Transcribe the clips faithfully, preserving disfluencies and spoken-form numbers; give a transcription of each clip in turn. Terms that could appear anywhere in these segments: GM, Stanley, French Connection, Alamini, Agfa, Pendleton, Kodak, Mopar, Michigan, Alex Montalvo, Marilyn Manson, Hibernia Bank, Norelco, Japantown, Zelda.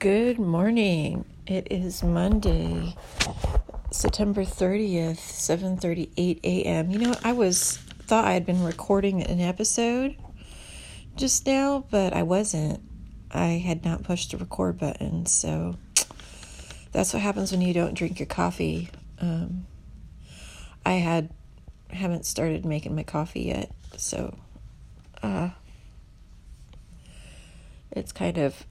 Good morning. It is Monday, September thirtieth, seven thirty-eight a.m. You know, I was thought I had been recording an episode just now, but I wasn't. I had not pushed the record button, so that's what happens when you don't drink your coffee. Um, I had haven't started making my coffee yet, so uh it's kind of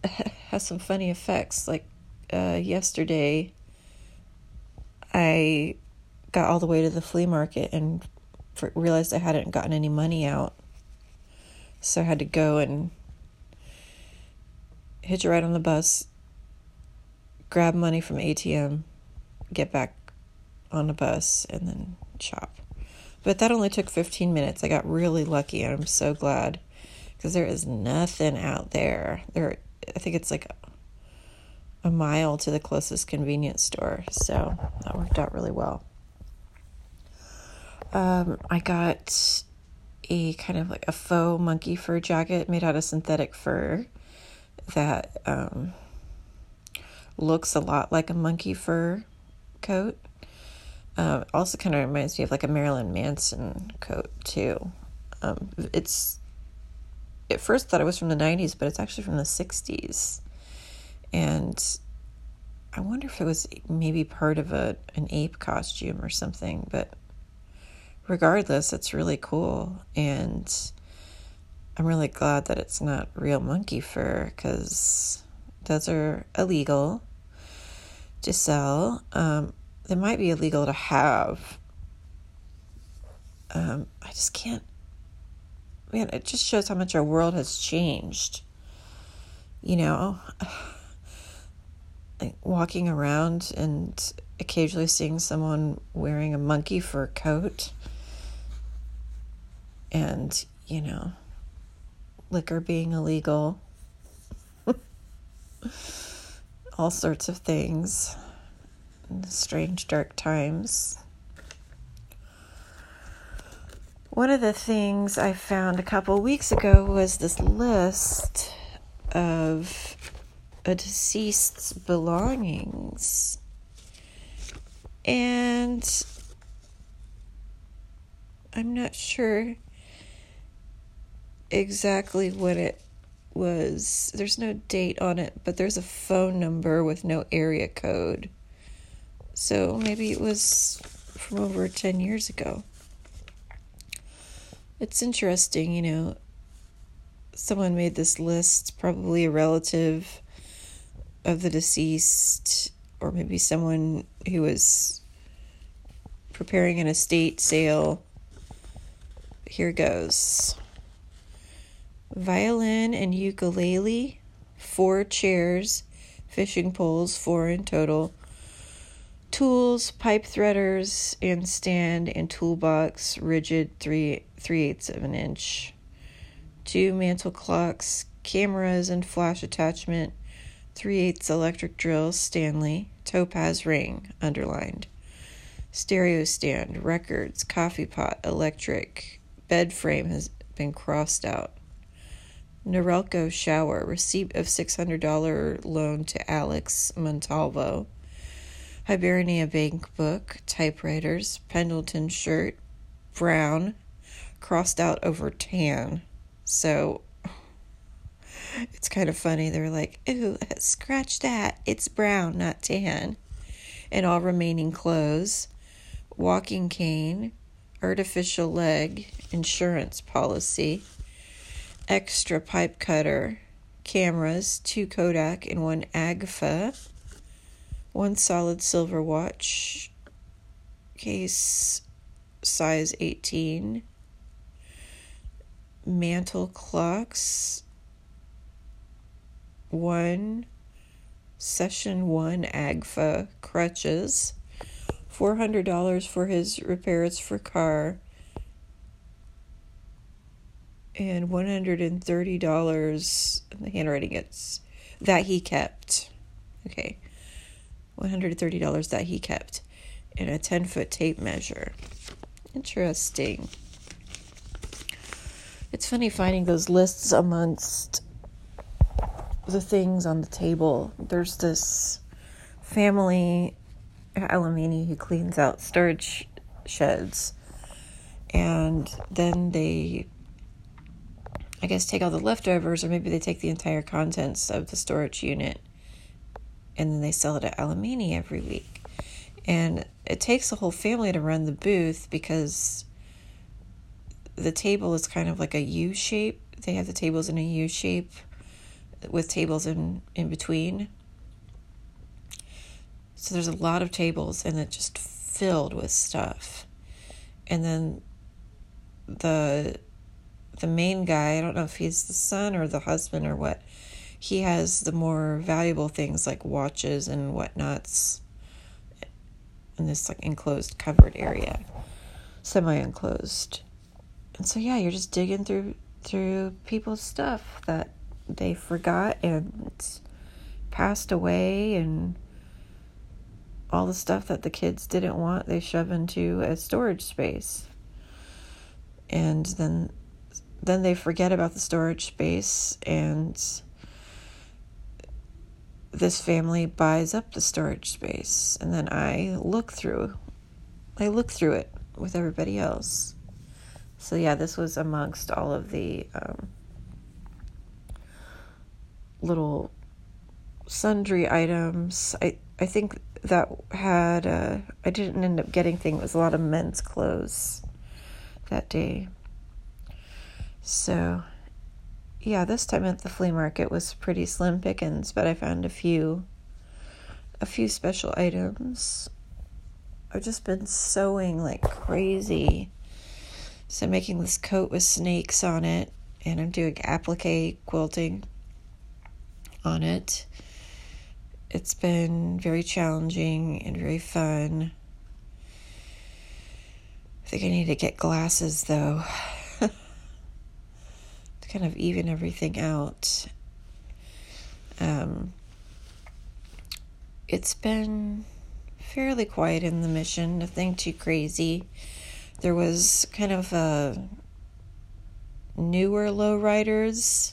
has some funny effects. Like uh, yesterday, I got all the way to the flea market and f- realized I hadn't gotten any money out. So I had to go and hitch a ride on the bus, grab money from A T M, get back on the bus, and then shop. But that only took fifteen minutes. I got really lucky, and I'm so glad. Because there is nothing out there. There, I think it's like a, a mile to the closest convenience store. So that worked out really well. Um, I got a kind of like a faux monkey fur jacket made out of synthetic fur that um, looks a lot like a monkey fur coat. Uh, also kind of reminds me of like a Marilyn Manson coat too. Um, it's... At first thought it was from the nineties, but it's actually from the sixties. And I wonder if it was maybe part of a an ape costume or something. But regardless, it's really cool. And I'm really glad that it's not real monkey fur, because those are illegal to sell. Um, they might be illegal to have. Um, I just can't. Man, it just shows how much our world has changed. You know, like walking around and occasionally seeing someone wearing a monkey fur coat. And, you know, liquor being illegal. All sorts of things. Strange, dark times. One of the things I found a couple weeks ago was this list of a deceased's belongings. And I'm not sure exactly what it was. There's no date on it, but there's a phone number with no area code. So maybe it was from over ten years ago. It's interesting, you know, someone made this list, probably a relative of the deceased, or maybe someone who was preparing an estate sale. Here goes. Violin and ukulele, four chairs, fishing poles, four in total, tools, pipe threaders, and stand and toolbox, rigid, three three-eighths of an inch, two mantle clocks, cameras and flash attachment, three-eighths electric drill, Stanley, topaz ring, underlined, stereo stand, records, coffee pot, electric, bed frame has been crossed out, Norelco shower, receipt of six hundred dollars loan to Alex Montalvo, Hibernia Bank book, typewriters, Pendleton shirt, brown, crossed out over tan. So it's kind of funny. They're like, ooh, scratch that. It's brown, not tan. And all remaining clothes, walking cane, artificial leg, insurance policy, extra pipe cutter, cameras, two Kodak and one Agfa, one solid silver watch, case size eighteen, mantle clocks, one session one Agfa crutches, four hundred dollars for his repairs for car, and one hundred and thirty dollars. The handwriting it's that he kept. Okay, one hundred and thirty dollars that he kept, and a ten foot tape measure. Interesting. It's funny finding those lists amongst the things on the table. There's this family at Alamini who cleans out storage sheds, and then they, I guess, take all the leftovers, or maybe they take the entire contents of the storage unit, and then they sell it at Alamini every week. And it takes a whole family to run the booth because the table is kind of like a U shape. They have the tables in a U shape with tables in, in between. So there's a lot of tables, and it's just filled with stuff. And then the the main guy, I don't know if he's the son or the husband or what, he has the more valuable things like watches and whatnots in this like enclosed covered area, semi-enclosed. And so yeah, you're just digging through through people's stuff that they forgot and passed away, and all the stuff that the kids didn't want, they shove into a storage space. And then then they forget about the storage space, and this family buys up the storage space. And then I look through, I look through it with everybody else. So yeah, this was amongst all of the um, little sundry items. I, I think that had, uh, I didn't end up getting thing. It was a lot of men's clothes that day. So yeah, this time at the flea market was pretty slim pickings, but I found a few, a few special items. I've just been sewing like crazy. So I'm making this coat with snakes on it, and I'm doing applique quilting on it. It's been very challenging and very fun. I think I need to get glasses though. Kind of even everything out. Um, it's been fairly quiet in the mission, nothing too crazy. There was kind of a newer lowriders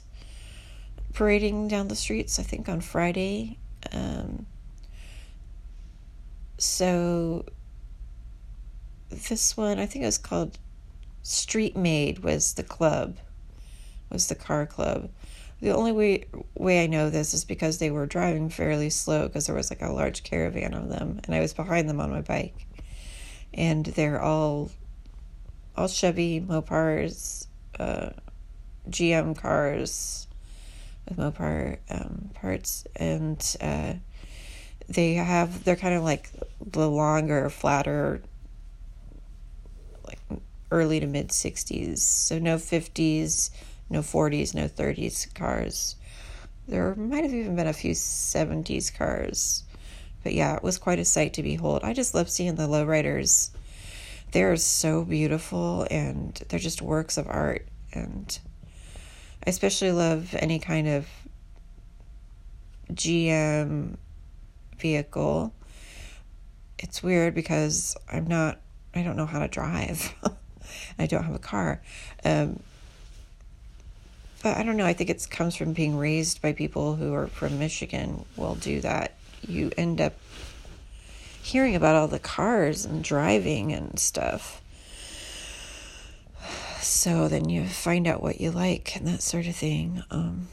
parading down the streets, I think on Friday. Um, so this one, I think it was called Street Made, was the club. was the car club. The only way way I know this is because they were driving fairly slow, because there was like a large caravan of them, and I was behind them on my bike. And they're all all Chevy Mopars, uh, G M cars with Mopar um, parts, and uh, they have, they're kind of like the longer, flatter, like early to mid sixties, so no fifties, no forties, no thirties cars. There might have even been a few seventies cars. But yeah, it was quite a sight to behold. I just love seeing the lowriders. They're so beautiful, and they're just works of art. And I especially love any kind of G M vehicle. It's weird because I'm not, I don't know how to drive. I don't have a car. Um, But I don't know, I think it comes from being raised by people who are from Michigan will do that. You end up hearing about all the cars and driving and stuff. So then you find out what you like and that sort of thing. Um,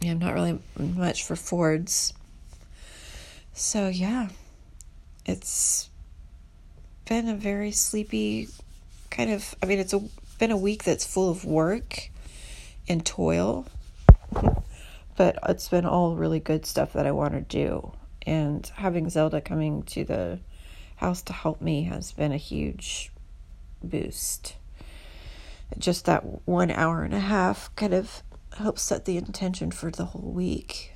yeah, I'm not really much for Fords. So yeah, it's been a very sleepy kind of, I mean, it's a, been a week that's full of work and toil, but it's been all really good stuff that I want to do, and having Zelda coming to the house to help me has been a huge boost. Just that one hour and a half kind of helps set the intention for the whole week.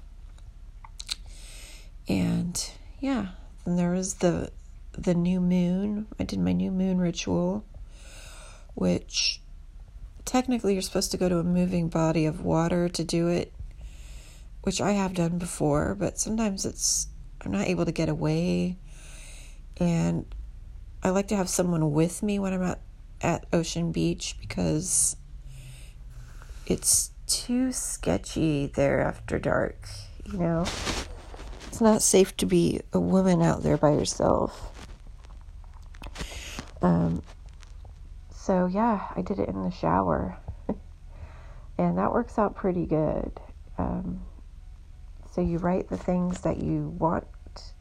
And yeah, then there was the the new moon. I did my new moon ritual, which technically you're supposed to go to a moving body of water to do it, which I have done before, but sometimes it's, I'm not able to get away, and I like to have someone with me when I'm at, at Ocean Beach, because it's too sketchy there after dark, you know? It's not safe to be a woman out there by yourself. Um, so yeah, I did it in the shower. And that works out pretty good. Um, so you write the things that you want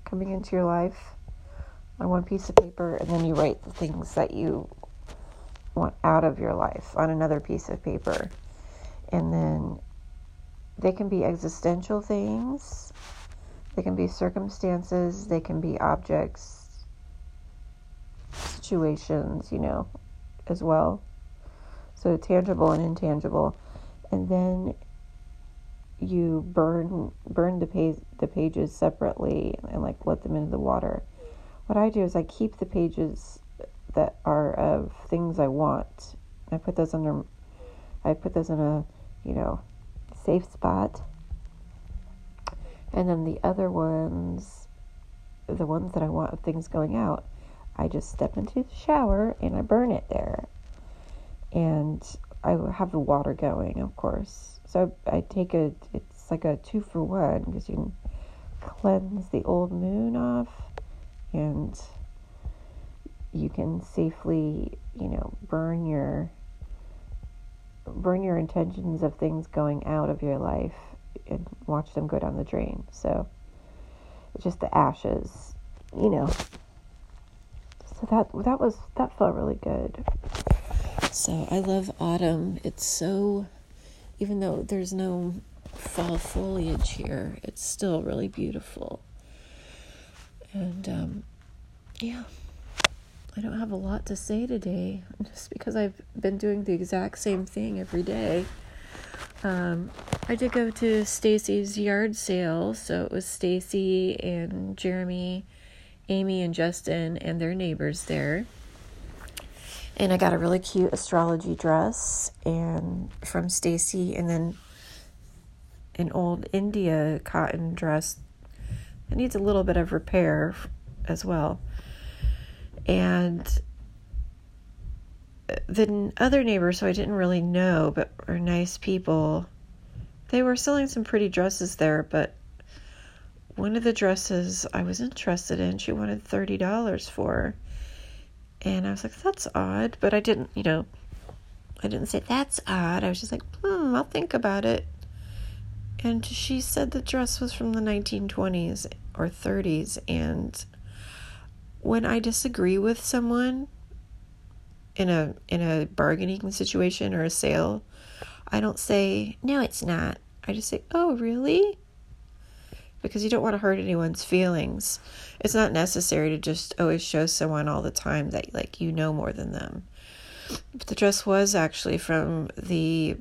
coming into your life on one piece of paper, and then you write the things that you want out of your life on another piece of paper. And then they can be existential things, they can be circumstances, they can be objects, situations, you know, as well. So tangible and intangible. And then you burn burn the page, the pages separately and like let them into the water. What I do is I keep the pages that are of things I want. I put those under I put those in a, you know, safe spot. And then the other ones, the ones that I want of things going out, I just step into the shower and I burn it there. And I have the water going, of course. So I take a, it's like a two for one, because you can cleanse the old moon off, and you can safely, you know, burn your, burn your intentions of things going out of your life and watch them go down the drain. So it's just the ashes, you know. So that, that was, that felt really good. So I love autumn. It's so, even though there's no fall foliage here, it's still really beautiful. And um, yeah, I don't have a lot to say today, just because I've been doing the exact same thing every day. Um, I did go to Stacy's yard sale, so it was Stacy and Jeremy, Amy and Justin and their neighbors there. And I got a really cute astrology dress and from Stacy, and then an old India cotton dress that needs a little bit of repair as well. And the other neighbors, who I didn't really know, but were nice people, they were selling some pretty dresses there, but one of the dresses I was interested in, she wanted thirty dollars for. And I was like, that's odd. But I didn't, you know, I didn't say that's odd. I was just like, hmm, I'll think about it. And she said the dress was from the nineteen twenties or thirties. And when I disagree with someone in a in a bargaining situation or a sale, I don't say, no, it's not. I just say, oh, really? Because you don't want to hurt anyone's feelings. It's not necessary to just always show someone all the time that, like, you know more than them. But the dress was actually from the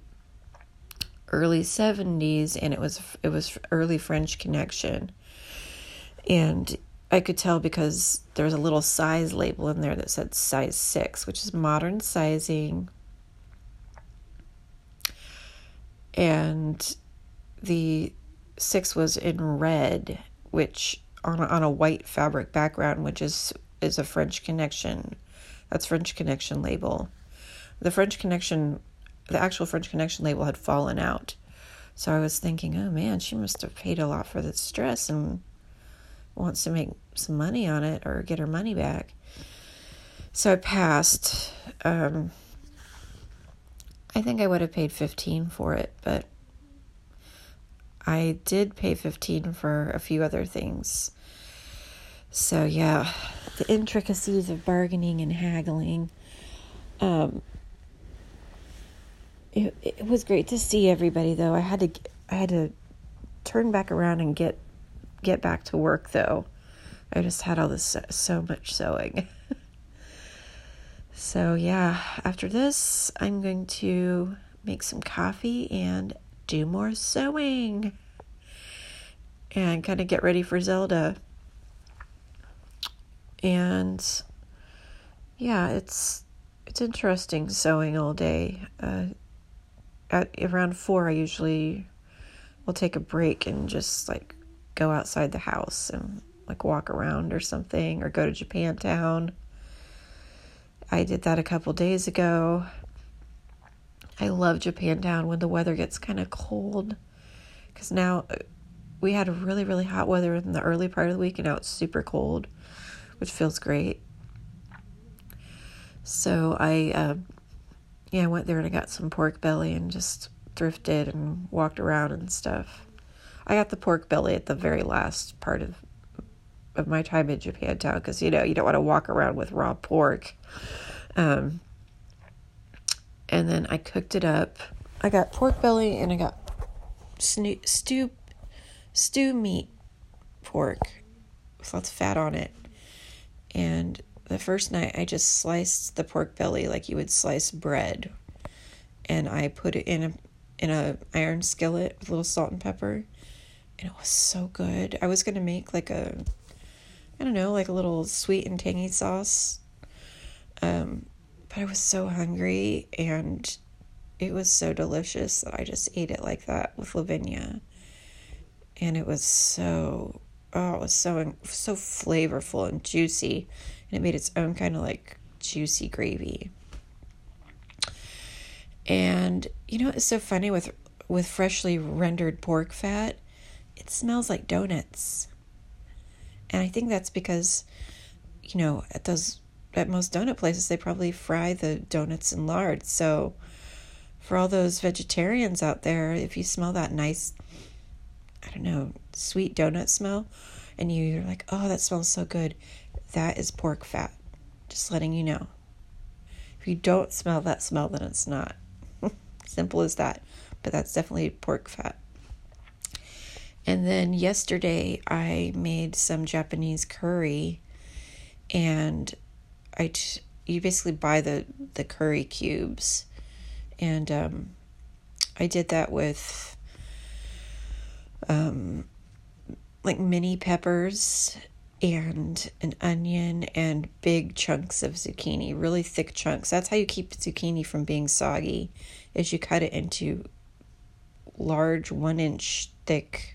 early seventies, and it was it was early French Connection. And I could tell because there was a little size label in there that said size six, which is modern sizing. And the six was in red, which on a, on a white fabric background, which is is a French Connection. That's French Connection label. The French Connection, the actual French Connection label had fallen out. So I was thinking, oh man, she must have paid a lot for this dress and wants to make some money on it or get her money back. So I passed. Um, I think I would have paid fifteen dollars for it, but I did pay fifteen dollars for a few other things. So yeah, the intricacies of bargaining and haggling. Um, it, it was great to see everybody though. I had to I had to turn back around and get get back to work though. I just had all this so much sewing. So yeah, after this, I'm going to make some coffee and do more sewing and kind of get ready for Zelda. And yeah, it's it's interesting sewing all day. Uh, at around four, I usually will take a break and just like go outside the house and like walk around or something, or go to Japantown. I did that a couple days ago. I love Japantown when the weather gets kind of cold, because now we had a really, really hot weather in the early part of the week, and now it's super cold, which feels great. So I, um, yeah, I went there and I got some pork belly and just thrifted and walked around and stuff. I got the pork belly at the very last part of of my time in Japantown, because, you know, you don't want to walk around with raw pork. Um, and then I cooked it up. I got pork belly and I got stew, stew, stew meat pork with lots of fat on it. And the first night I just sliced the pork belly like you would slice bread. And I put it in a in a iron skillet with a little salt and pepper. And it was so good. I was going to make like a, I don't know, like a little sweet and tangy sauce. Um, but I was so hungry, and it was so delicious that I just ate it like that with Lavinia. And it was so, oh, it was so, so flavorful and juicy. And it made its own kind of like juicy gravy. And you know, it's so funny with, with freshly rendered pork fat, it smells like donuts. And I think that's because, you know, at those, at most donut places, they probably fry the donuts in lard. So for all those vegetarians out there, if you smell that nice, I don't know, sweet donut smell, and you're like, oh, that smells so good, that is pork fat. Just letting you know. If you don't smell that smell, then it's not. Simple as that. But that's definitely pork fat. And then yesterday I made some Japanese curry, and I t- you basically buy the, the curry cubes, and um, I did that with um, like mini peppers and an onion and big chunks of zucchini, really thick chunks. That's how you keep zucchini from being soggy, is you cut it into large one inch thick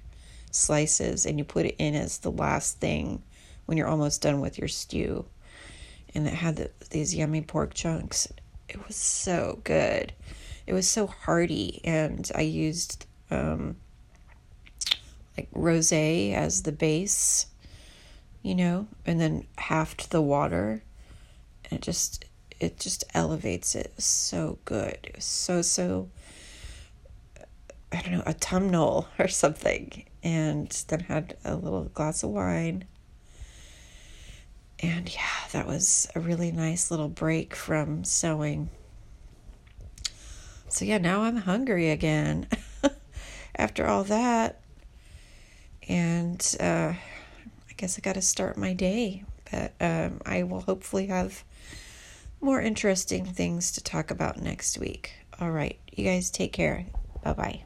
slices, and you put it in as the last thing when you're almost done with your stew. And it had the, these yummy pork chunks. It was so good. It was so hearty. And I used um like rosé as the base, you know, and then halved the water, and it just it just elevates it. It was so good. It was so so I don't know, autumnal or something. And then had a little glass of wine. And yeah, that was a really nice little break from sewing. So yeah, now I'm hungry again after all that. And uh, I guess I got to start my day. But um, I will hopefully have more interesting things to talk about next week. All right, you guys take care. Bye-bye.